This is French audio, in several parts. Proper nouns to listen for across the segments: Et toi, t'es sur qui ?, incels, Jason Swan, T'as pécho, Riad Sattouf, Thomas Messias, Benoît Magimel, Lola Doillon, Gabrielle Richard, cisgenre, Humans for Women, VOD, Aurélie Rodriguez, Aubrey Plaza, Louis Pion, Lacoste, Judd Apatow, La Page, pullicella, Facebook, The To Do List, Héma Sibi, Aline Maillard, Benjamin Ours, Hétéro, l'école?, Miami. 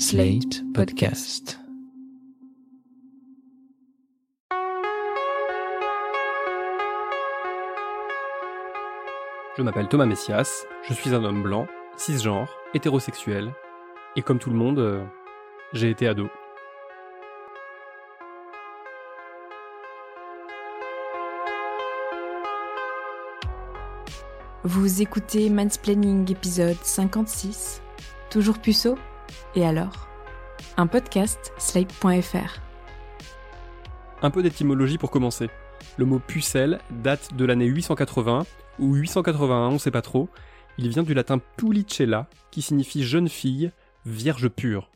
Slate Podcasts. Je m'appelle Thomas Messias, je suis un homme blanc, cisgenre, hétérosexuel, et comme tout le monde, j'ai été ado. Vous écoutez Mansplaining épisode 56, toujours puceau ? Et alors ? Un podcast slate.fr. Un peu d'étymologie pour commencer. Le mot pucelle date de l'année 880 ou 881, on sait pas trop. Il vient du latin pullicella qui signifie jeune fille, vierge pure.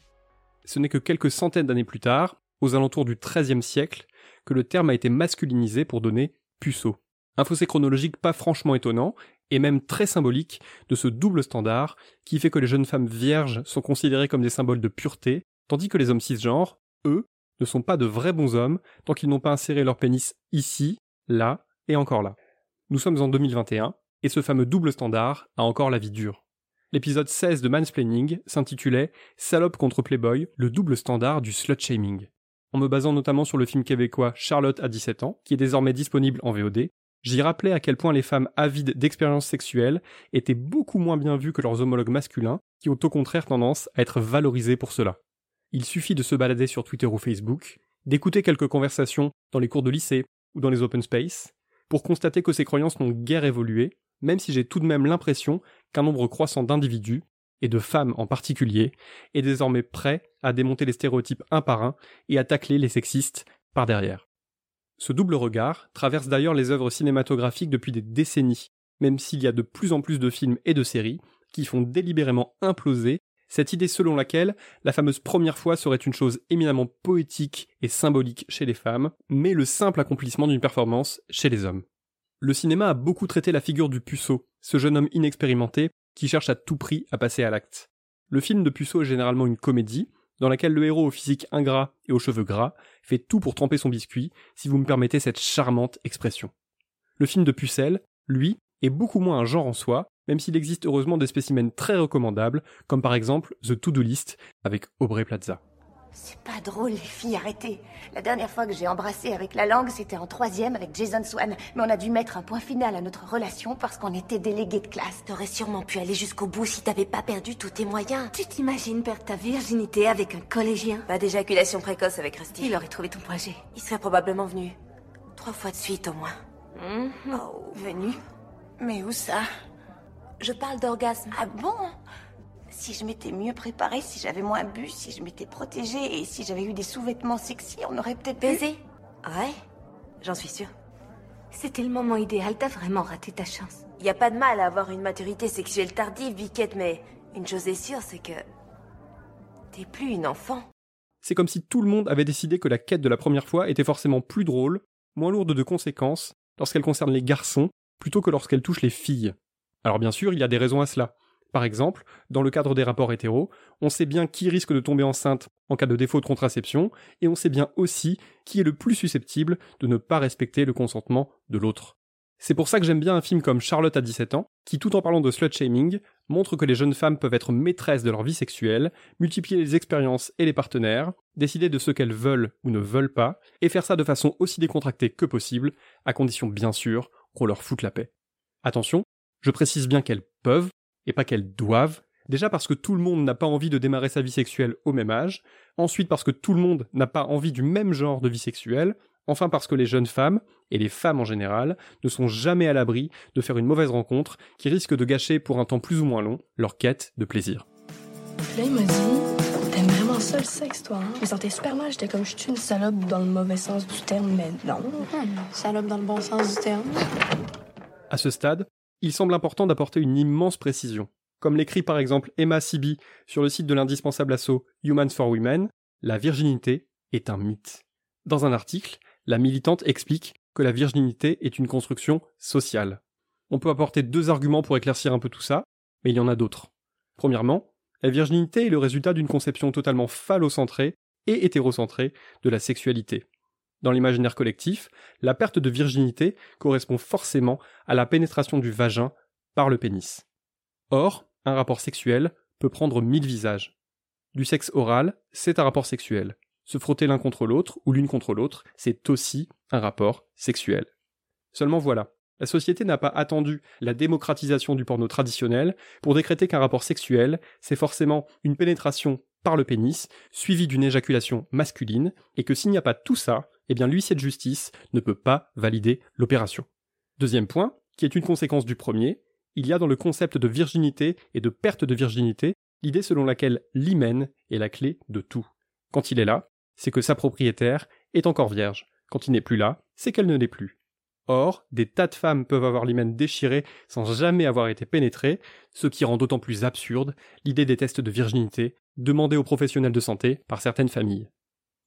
Ce n'est que quelques centaines d'années plus tard, aux alentours du XIIIe siècle, que le terme a été masculinisé pour donner puceau. Un fossé chronologique pas franchement étonnant, et même très symbolique, de ce double standard qui fait que les jeunes femmes vierges sont considérées comme des symboles de pureté, tandis que les hommes cisgenres, eux, ne sont pas de vrais bons hommes tant qu'ils n'ont pas inséré leur pénis ici, là et encore là. Nous sommes en 2021, et ce fameux double standard a encore la vie dure. L'épisode 16 de Mansplaining s'intitulait « Salope contre Playboy, le double standard du slut-shaming ». En me basant notamment sur le film québécois « Charlotte a 17 ans », qui est désormais disponible en VOD, j'y rappelais à quel point les femmes avides d'expériences sexuelles étaient beaucoup moins bien vues que leurs homologues masculins, qui ont au contraire tendance à être valorisés pour cela. Il suffit de se balader sur Twitter ou Facebook, d'écouter quelques conversations dans les cours de lycée ou dans les open space, pour constater que ces croyances n'ont guère évolué, même si j'ai tout de même l'impression qu'un nombre croissant d'individus, et de femmes en particulier, est désormais prêt à démonter les stéréotypes un par un et à tacler les sexistes par derrière. Ce double regard traverse d'ailleurs les œuvres cinématographiques depuis des décennies, même s'il y a de plus en plus de films et de séries qui font délibérément imploser cette idée selon laquelle la fameuse première fois serait une chose éminemment poétique et symbolique chez les femmes, mais le simple accomplissement d'une performance chez les hommes. Le cinéma a beaucoup traité la figure du puceau, ce jeune homme inexpérimenté qui cherche à tout prix à passer à l'acte. Le film de puceau est généralement une comédie, dans laquelle le héros au physique ingrat et aux cheveux gras fait tout pour tremper son biscuit, si vous me permettez cette charmante expression. Le film de pucelle, lui, est beaucoup moins un genre en soi, même s'il existe heureusement des spécimens très recommandables, comme par exemple The To Do List avec Aubrey Plaza. C'est pas drôle les filles, arrêtez. La dernière fois que j'ai embrassé avec la langue, c'était en 3e avec Jason Swan, mais on a dû mettre un point final à notre relation parce qu'on était délégués de classe. T'aurais sûrement pu aller jusqu'au bout si t'avais pas perdu tous tes moyens. Tu t'imagines perdre ta virginité avec un collégien? Pas d'éjaculation précoce avec Rusty. Il aurait trouvé ton point G. Il serait probablement venu. 3 fois de suite au moins. Mm-hmm. Oh, venu? Mais où ça? Je parle d'orgasme. Ah bon? Si je m'étais mieux préparée, si j'avais moins bu, si je m'étais protégée et si j'avais eu des sous-vêtements sexy, on aurait peut-être baisé. Ouais, j'en suis sûre. C'était le moment idéal, t'as vraiment raté ta chance. Y a pas de mal à avoir une maturité sexuelle tardive, Biquette, mais une chose est sûre, c'est que t'es plus une enfant. C'est comme si tout le monde avait décidé que la quête de la première fois était forcément plus drôle, moins lourde de conséquences, lorsqu'elle concerne les garçons, plutôt que lorsqu'elle touche les filles. Alors bien sûr, il y a des raisons à cela. Par exemple, dans le cadre des rapports hétéros, on sait bien qui risque de tomber enceinte en cas de défaut de contraception, et on sait bien aussi qui est le plus susceptible de ne pas respecter le consentement de l'autre. C'est pour ça que j'aime bien un film comme Charlotte à 17 ans, qui tout en parlant de slut-shaming, montre que les jeunes femmes peuvent être maîtresses de leur vie sexuelle, multiplier les expériences et les partenaires, décider de ce qu'elles veulent ou ne veulent pas, et faire ça de façon aussi décontractée que possible, à condition bien sûr qu'on leur foute la paix. Attention, je précise bien qu'elles peuvent, et pas qu'elles doivent, déjà parce que tout le monde n'a pas envie de démarrer sa vie sexuelle au même âge, ensuite parce que tout le monde n'a pas envie du même genre de vie sexuelle, enfin parce que les jeunes femmes, et les femmes en général, ne sont jamais à l'abri de faire une mauvaise rencontre qui risque de gâcher pour un temps plus ou moins long leur quête de plaisir. Là, il m'a dit, t'aimes vraiment ça le sexe, toi, hein? Je me sentais super mal, j'étais comme, je suis une salope dans le mauvais sens du terme, mais non. Salope dans le bon sens du terme. À ce stade, il semble important d'apporter une immense précision. Comme l'écrit par exemple Héma Sibi sur le site de l'indispensable assaut Humans for Women, la virginité est un mythe. Dans un article, la militante explique que la virginité est une construction sociale. On peut apporter 2 arguments pour éclaircir un peu tout ça, mais il y en a d'autres. Premièrement, la virginité est le résultat d'une conception totalement phallocentrée et hétérocentrée de la sexualité. Dans l'imaginaire collectif, la perte de virginité correspond forcément à la pénétration du vagin par le pénis. Or, un rapport sexuel peut prendre 1000 visages. Du sexe oral, c'est un rapport sexuel. Se frotter l'un contre l'autre, ou l'une contre l'autre, c'est aussi un rapport sexuel. Seulement voilà, la société n'a pas attendu la démocratisation du porno traditionnel pour décréter qu'un rapport sexuel, c'est forcément une pénétration par le pénis, suivie d'une éjaculation masculine, et que s'il n'y a pas tout ça, eh bien l'huissier de justice ne peut pas valider l'opération. Deuxième point, qui est une conséquence du premier, il y a dans le concept de virginité et de perte de virginité l'idée selon laquelle l'hymen est la clé de tout. Quand il est là, c'est que sa propriétaire est encore vierge. Quand il n'est plus là, c'est qu'elle ne l'est plus. Or, des tas de femmes peuvent avoir l'hymen déchiré sans jamais avoir été pénétrées, ce qui rend d'autant plus absurde l'idée des tests de virginité demandés aux professionnels de santé par certaines familles.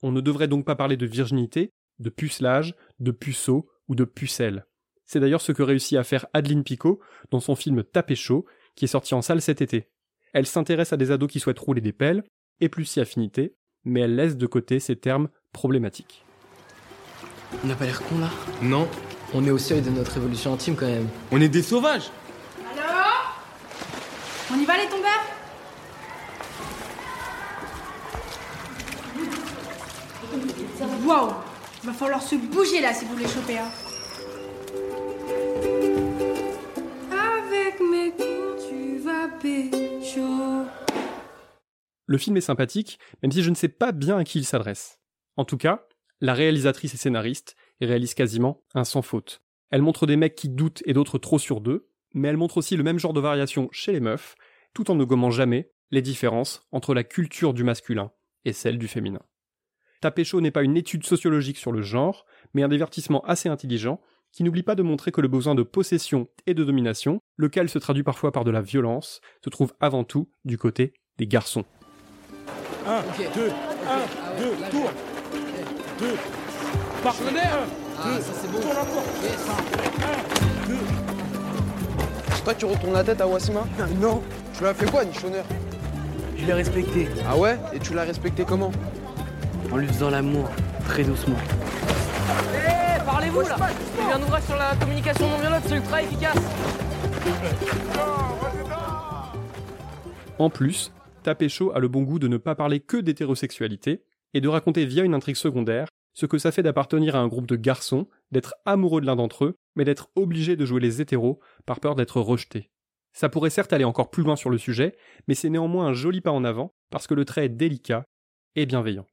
On ne devrait donc pas parler de virginité, de pucelage, de puceau ou de pucelle. C'est d'ailleurs ce que réussit à faire Adeline Picot dans son film T'as pécho, qui est sorti en salle cet été. Elle s'intéresse à des ados qui souhaitent rouler des pelles, et plus si affinité, mais elle laisse de côté ces termes problématiques. On n'a pas l'air con là ? Non. On est au seuil de notre évolution intime quand même. On est des sauvages. Alors ? On y va les tombeurs ? Waouh ! Il va falloir se bouger là si vous voulez choper hein. Avec mes coups, tu vas pécho. Le film est sympathique, même si je ne sais pas bien à qui il s'adresse. En tout cas, la réalisatrice et scénariste réalise quasiment un sans faute. Elle montre des mecs qui doutent et d'autres trop sur d'eux, mais elle montre aussi le même genre de variation chez les meufs, tout en ne gommant jamais les différences entre la culture du masculin et celle du féminin. T'as pécho n'est pas une étude sociologique sur le genre, mais un divertissement assez intelligent qui n'oublie pas de montrer que le besoin de possession et de domination, lequel se traduit parfois par de la violence, se trouve avant tout du côté des garçons. 1, 2, 1, 2, tour 2, partenaire 1, 2, tour la porte 1, 2. Toi tu retournes la tête à Wassima ? Non. Tu l'as fait quoi, nichonneur ? Je l'ai respecté. Ah ouais ? Et tu l'as respecté comment ? En lui faisant l'amour, très doucement. Hé, hey, parlez-vous là ! Il y a un ouvrage sur la communication non violente, c'est ultra efficace. En plus, T'as pécho a le bon goût de ne pas parler que d'hétérosexualité et de raconter via une intrigue secondaire ce que ça fait d'appartenir à un groupe de garçons, d'être amoureux de l'un d'entre eux, mais d'être obligé de jouer les hétéros par peur d'être rejeté. Ça pourrait certes aller encore plus loin sur le sujet, mais c'est néanmoins un joli pas en avant parce que le trait est délicat et bienveillant.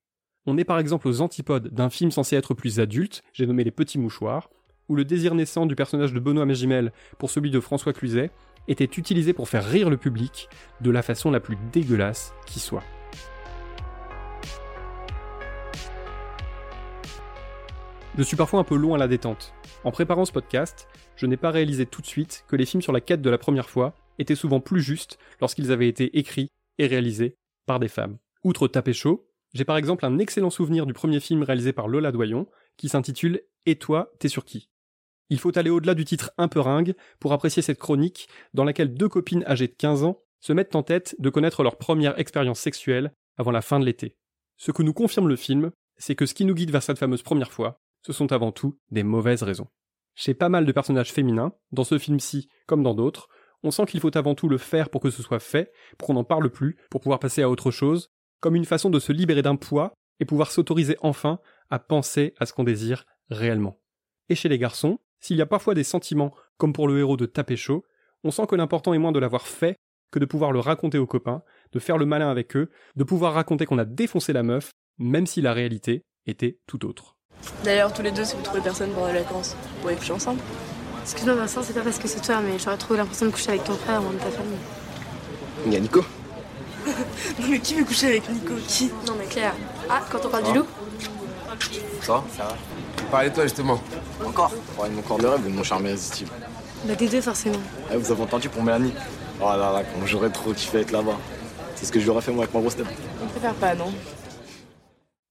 On est par exemple aux antipodes d'un film censé être plus adulte, j'ai nommé Les Petits Mouchoirs, où le désir naissant du personnage de Benoît Magimel pour celui de François Cluzet était utilisé pour faire rire le public de la façon la plus dégueulasse qui soit. Je suis parfois un peu long à la détente. En préparant ce podcast, je n'ai pas réalisé tout de suite que les films sur la quête de la première fois étaient souvent plus justes lorsqu'ils avaient été écrits et réalisés par des femmes. Outre T'as pécho, j'ai par exemple un excellent souvenir du premier film réalisé par Lola Doillon qui s'intitule « Et toi, t'es sur qui ?». Il faut aller au-delà du titre un peu ringue pour apprécier cette chronique dans laquelle deux copines âgées de 15 ans se mettent en tête de connaître leur première expérience sexuelle avant la fin de l'été. Ce que nous confirme le film, c'est que ce qui nous guide vers cette fameuse première fois, ce sont avant tout des mauvaises raisons. Chez pas mal de personnages féminins, dans ce film-ci comme dans d'autres, on sent qu'il faut avant tout le faire pour que ce soit fait, pour qu'on n'en parle plus, pour pouvoir passer à autre chose, comme une façon de se libérer d'un poids et pouvoir s'autoriser enfin à penser à ce qu'on désire réellement. Et chez les garçons, s'il y a parfois des sentiments, comme pour le héros de T'as pécho, on sent que l'important est moins de l'avoir fait que de pouvoir le raconter aux copains, de faire le malin avec eux, de pouvoir raconter qu'on a défoncé la meuf, même si la réalité était tout autre. D'ailleurs, tous les deux, si vous trouvez personne pendant les vacances, vous pourrez coucher ensemble. Excuse-moi Vincent, c'est pas parce que c'est toi, mais j'aurais trop l'impression de coucher avec ton frère ou de ta famille. Il y a Nico. Non mais qui veut coucher avec Nico ? Qui ? Non mais Claire. Ah, quand on parle du loup ? Ça va ? Ça va. Parlez-toi justement. Encore ? Ouais, mon corps de rêve ou mon charme irrésistible ? Bah des deux forcément. Ah, vous avez entendu pour Mélanie ? Oh là là, comment j'aurais trop kiffé être là-bas. C'est ce que je lui aurais fait moi avec ma grosse tête. On préfère pas, non ?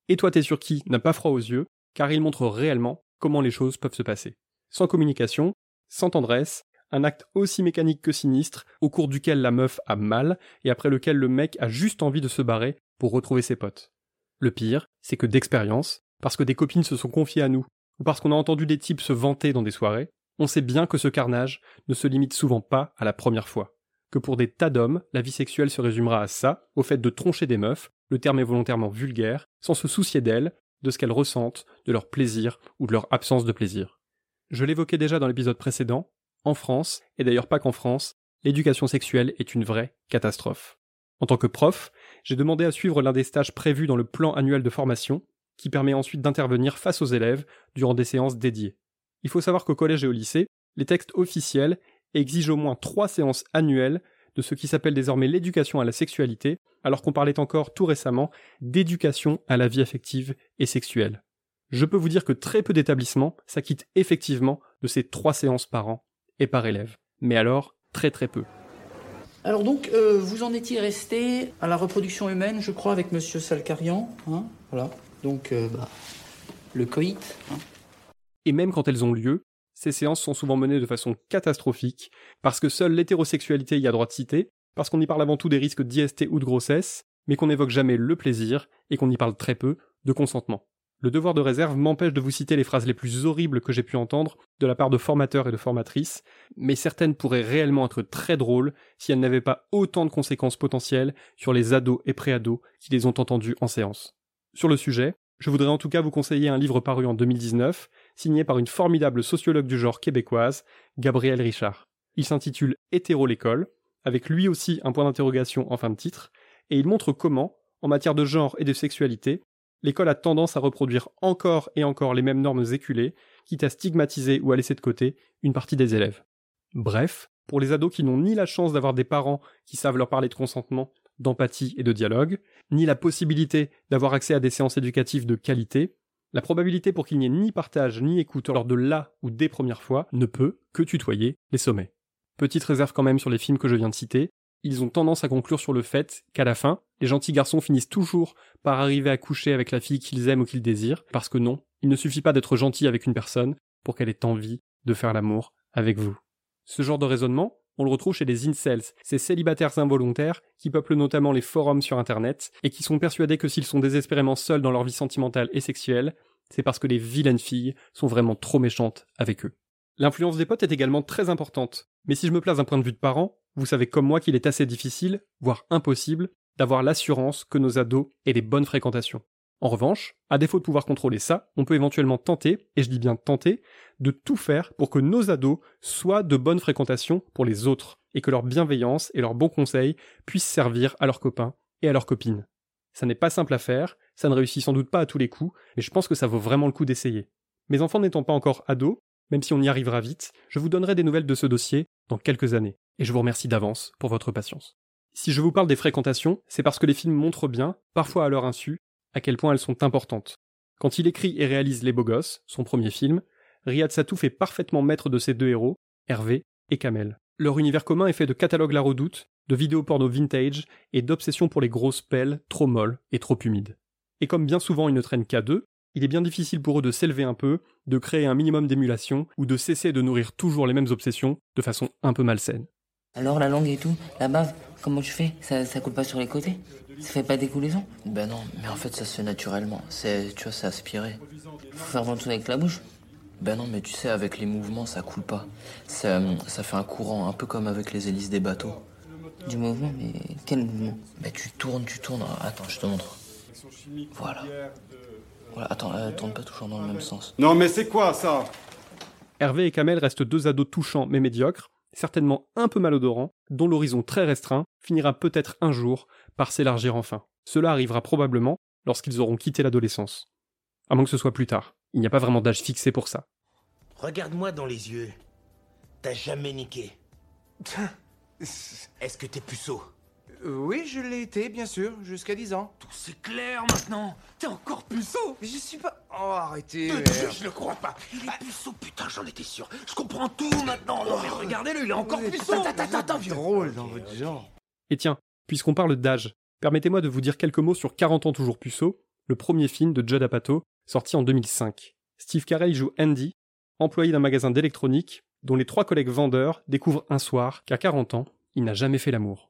Et toi t'es sur qui ? N'a pas froid aux yeux, car il montre réellement comment les choses peuvent se passer. Sans communication, sans tendresse, un acte aussi mécanique que sinistre, au cours duquel la meuf a mal, et après lequel le mec a juste envie de se barrer pour retrouver ses potes. Le pire, c'est que d'expérience, parce que des copines se sont confiées à nous, ou parce qu'on a entendu des types se vanter dans des soirées, on sait bien que ce carnage ne se limite souvent pas à la première fois. que pour des tas d'hommes, la vie sexuelle se résumera à ça, au fait de troncher des meufs, le terme est volontairement vulgaire, sans se soucier d'elles, de ce qu'elles ressentent, de leur plaisir ou de leur absence de plaisir. Je l'évoquais déjà dans l'épisode précédent, en France, et d'ailleurs pas qu'en France, l'éducation sexuelle est une vraie catastrophe. En tant que prof, j'ai demandé à suivre l'un des stages prévus dans le plan annuel de formation, qui permet ensuite d'intervenir face aux élèves durant des séances dédiées. Il faut savoir qu'au collège et au lycée, les textes officiels exigent au moins 3 séances annuelles de ce qui s'appelle désormais l'éducation à la sexualité, alors qu'on parlait encore tout récemment d'éducation à la vie affective et sexuelle. Je peux vous dire que très peu d'établissements s'acquittent effectivement de ces 3 séances par an et par élève, mais alors très peu. Alors donc, vous en étiez resté à la reproduction humaine, je crois, avec Monsieur Salkarian, hein, voilà. Donc, le coït. Hein. Et même quand elles ont lieu, ces séances sont souvent menées de façon catastrophique, parce que seule l'hétérosexualité y a droit de citer, parce qu'on y parle avant tout des risques d'IST ou de grossesse, mais qu'on n'évoque jamais le plaisir, et qu'on y parle très peu de consentement. Le devoir de réserve m'empêche de vous citer les phrases les plus horribles que j'ai pu entendre de la part de formateurs et de formatrices, mais certaines pourraient réellement être très drôles si elles n'avaient pas autant de conséquences potentielles sur les ados et pré-ados qui les ont entendues en séance. Sur le sujet, je voudrais en tout cas vous conseiller un livre paru en 2019, signé par une formidable sociologue du genre québécoise, Gabrielle Richard. Il s'intitule « Hétéro, l'école », avec lui aussi un point d'interrogation en fin de titre, et il montre comment, en matière de genre et de sexualité, l'école a tendance à reproduire encore et encore les mêmes normes éculées, quitte à stigmatiser ou à laisser de côté une partie des élèves. Bref, pour les ados qui n'ont ni la chance d'avoir des parents qui savent leur parler de consentement, d'empathie et de dialogue, ni la possibilité d'avoir accès à des séances éducatives de qualité, la probabilité pour qu'il n'y ait ni partage ni écoute lors de la ou des premières fois ne peut que tutoyer les sommets. Petite réserve quand même sur les films que je viens de citer, ils ont tendance à conclure sur le fait qu'à la fin, les gentils garçons finissent toujours par arriver à coucher avec la fille qu'ils aiment ou qu'ils désirent, parce que non, il ne suffit pas d'être gentil avec une personne pour qu'elle ait envie de faire l'amour avec vous. Ce genre de raisonnement, on le retrouve chez les incels, ces célibataires involontaires qui peuplent notamment les forums sur internet et qui sont persuadés que s'ils sont désespérément seuls dans leur vie sentimentale et sexuelle, c'est parce que les vilaines filles sont vraiment trop méchantes avec eux. L'influence des potes est également très importante, mais si je me place d'un point de vue de parent, vous savez comme moi qu'il est assez difficile, voire impossible, d'avoir l'assurance que nos ados aient des bonnes fréquentations. En revanche, à défaut de pouvoir contrôler ça, on peut éventuellement tenter, et je dis bien tenter, de tout faire pour que nos ados soient de bonnes fréquentations pour les autres, et que leur bienveillance et leurs bons conseils puissent servir à leurs copains et à leurs copines. Ça n'est pas simple à faire, ça ne réussit sans doute pas à tous les coups, mais je pense que ça vaut vraiment le coup d'essayer. Mes enfants n'étant pas encore ados, même si on y arrivera vite, je vous donnerai des nouvelles de ce dossier dans quelques années, et je vous remercie d'avance pour votre patience. Si je vous parle des fréquentations, c'est parce que les films montrent bien, parfois à leur insu, à quel point elles sont importantes. Quand il écrit et réalise Les Beaux Gosses, son premier film, Riad Sattouf est parfaitement maître de ses 2 héros, Hervé et Kamel. Leur univers commun est fait de catalogues La Redoute, de vidéos porno vintage et d'obsession pour les grosses pelles trop molles et trop humides. Et comme bien souvent ils ne traînent qu'à 2, il est bien difficile pour eux de s'élever un peu, de créer un minimum d'émulation ou de cesser de nourrir toujours les mêmes obsessions de façon un peu malsaine. Alors la langue et tout, la bave, comment tu fais ? Ça coule pas sur les côtés ? Ça fait pas des coulaisons ? Ben non, mais en fait ça se fait naturellement, tu vois, c'est aspiré. Faut faire ventouse avec la bouche ? Ben non, mais tu sais, avec les mouvements ça coule pas. Ça fait un courant, un peu comme avec les hélices des bateaux. Du mouvement ? Mais quel mouvement ? Ben tu tournes, attends, je te montre. Voilà, attends, tourne pas toujours dans le même sens. Non mais c'est quoi ça ? Hervé et Kamel restent 2 ados touchants mais médiocres, certainement un peu malodorant, dont l'horizon très restreint finira peut-être un jour par s'élargir enfin. Cela arrivera probablement lorsqu'ils auront quitté l'adolescence. À moins que ce soit plus tard. Il n'y a pas vraiment d'âge fixé pour ça. Regarde-moi dans les yeux. T'as jamais niqué. Est-ce que t'es puceau ? Oui, je l'ai été, bien sûr, jusqu'à 10 ans. Tout c'est clair maintenant. T'es encore puceau ? Mais je suis pas... Oh, arrêtez. Je le crois pas. Il est puceau, putain, j'en étais sûr. Je comprends tout maintenant. Non, mais regardez-le, il est encore puceau. Attends, drôle dans votre genre. Et tiens, puisqu'on parle d'âge, permettez-moi de vous dire quelques mots sur 40 ans toujours puceau, le premier film de Judd Apatow, sorti en 2005. Steve Carell joue Andy, employé d'un magasin d'électronique, dont les 3 collègues vendeurs découvrent un soir qu'à 40 ans, il n'a jamais fait l'amour.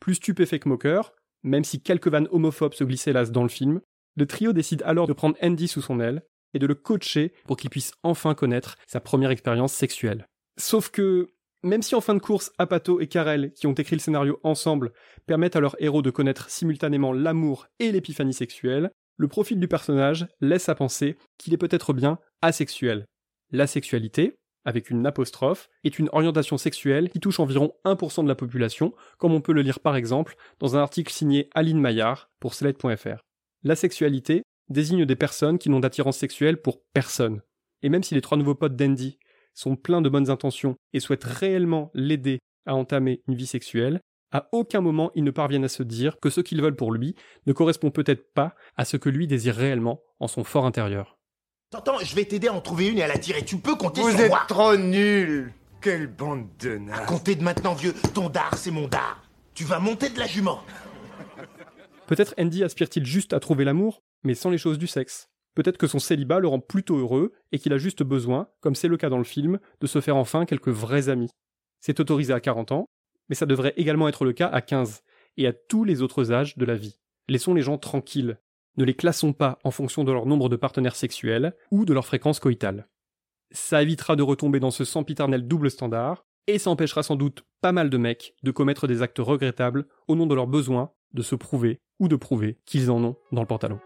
Plus stupéfait que moqueur, même si quelques vannes homophobes se glissent hélas dans le film, le trio décide alors de prendre Andy sous son aile et de le coacher pour qu'il puisse enfin connaître sa première expérience sexuelle. Sauf que Même si en fin de course, Apatow et Carell, qui ont écrit le scénario ensemble, permettent à leur héros de connaître simultanément l'amour et l'épiphanie sexuelle, le profil du personnage laisse à penser qu'il est peut-être bien asexuel. La sexualité, avec une apostrophe, est une orientation sexuelle qui touche environ 1% de la population, comme on peut le lire par exemple dans un article signé Aline Maillard pour Slate.fr. La sexualité désigne des personnes qui n'ont d'attirance sexuelle pour personne. Et même si les trois nouveaux potes d'Andy sont pleins de bonnes intentions et souhaitent réellement l'aider à entamer une vie sexuelle, à aucun moment ils ne parviennent à se dire que ce qu'ils veulent pour lui ne correspond peut-être pas à ce que lui désire réellement en son fort intérieur. T'entends, je vais t'aider à en trouver une et à la tirer, tu peux compter sur moi. Vous êtes trop nuls. Quelle bande de nazes. À compter de maintenant, vieux, ton dard c'est mon dard. Tu vas monter de la jument. Peut-être Andy aspire-t-il juste à trouver l'amour, mais sans les choses du sexe. Peut-être que son célibat le rend plutôt heureux et qu'il a juste besoin, comme c'est le cas dans le film, de se faire enfin quelques vrais amis. C'est autorisé à 40 ans, mais ça devrait également être le cas à 15, et à tous les autres âges de la vie. Laissons les gens tranquilles. Ne les classons pas en fonction de leur nombre de partenaires sexuels ou de leur fréquence coïtale. Ça évitera de retomber dans ce sempiternel double standard, et ça empêchera sans doute pas mal de mecs de commettre des actes regrettables au nom de leur besoin de se prouver ou de prouver qu'ils en ont dans le pantalon.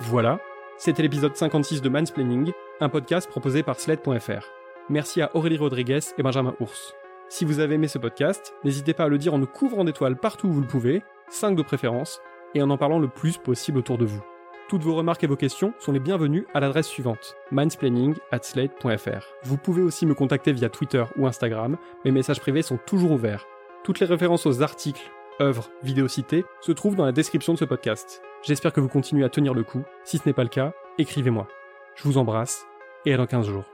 Voilà, c'était l'épisode 56 de Mansplaining, un podcast proposé par Slate.fr. Merci à Aurélie Rodriguez et Benjamin Ours. Si vous avez aimé ce podcast, n'hésitez pas à le dire en nous couvrant d'étoiles partout où vous le pouvez, 5 de préférence, et en parlant le plus possible autour de vous. Toutes vos remarques et vos questions sont les bienvenues à l'adresse suivante, mansplaining@slate.fr. Vous pouvez aussi me contacter via Twitter ou Instagram, mes messages privés sont toujours ouverts. Toutes les références aux articles, œuvres, vidéos citées se trouvent dans la description de ce podcast. J'espère que vous continuez à tenir le coup. Si ce n'est pas le cas, écrivez-moi. Je vous embrasse et à dans 15 jours.